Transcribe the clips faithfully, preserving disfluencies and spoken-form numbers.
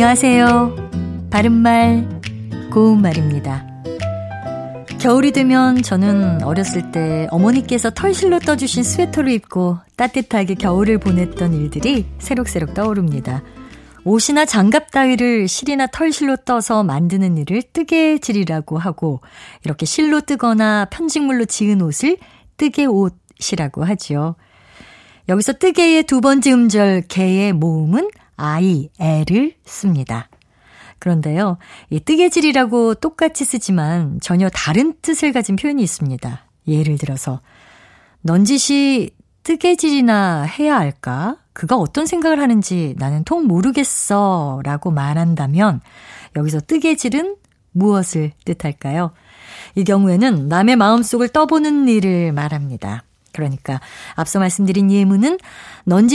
안녕하세요. 바른말, 고운말입니다. 겨울이 되면 저는 어렸을 때 어머니께서 털실로 떠주신 스웨터를 입고 따뜻하게 겨울을 보냈던 일들이 새록새록 떠오릅니다. 옷이나 장갑 따위를 실이나 털실로 떠서 만드는 일을 뜨개질이라고 하고, 이렇게 실로 뜨거나 편식물로 지은 옷을 뜨개옷이라고 하죠. 여기서 뜨개의 두 번째 음절 개의 모음은 아이, 애를 씁니다. 그런데요, 이 뜨개질이라고 똑같이 쓰지만 전혀 다른 뜻을 가진 표현이 있습니다. 예를 들어서 넌지시 뜨개질이나 해야 할까? 그가 어떤 생각을 하는지 나는 통 모르겠어 라고 말한다면 여기서 뜨개질은 무엇을 뜻할까요? 이 경우에는 남의 마음속을 떠보는 일을 말합니다. 그러니까 앞서 말씀드린 예문은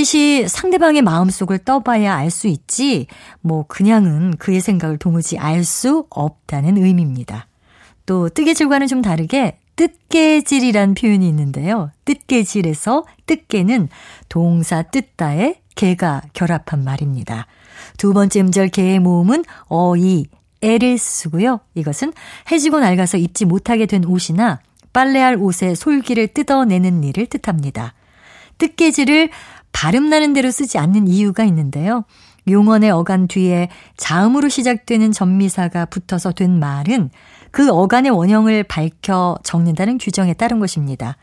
넌지시 상대방의 마음속을 떠봐야 알 수 있지 뭐 그냥은 그의 생각을 도무지 알 수 없다는 의미입니다. 또 뜨개질과는 좀 다르게 뜻개질이란 표현이 있는데요. 뜻개질에서 뜻개는 동사 뜻다에 개가 결합한 말입니다. 두 번째 음절 개의 모음은 어이, 애를 쓰고요. 이것은 해지고 낡아서 입지 못하게 된 옷이나 빨래할 옷의 솔기를 뜯어내는 일을 뜻합니다. 뜻개질을 발음나는 대로 쓰지 않는 이유가 있는데요. 용언의 어간 뒤에 자음으로 시작되는 전미사가 붙어서 된 말은 그 어간의 원형을 밝혀 적는다는 규정에 따른 것입니다.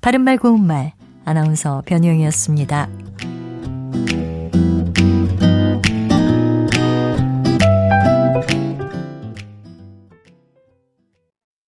바른말 고운말, 아나운서 변희영이었습니다.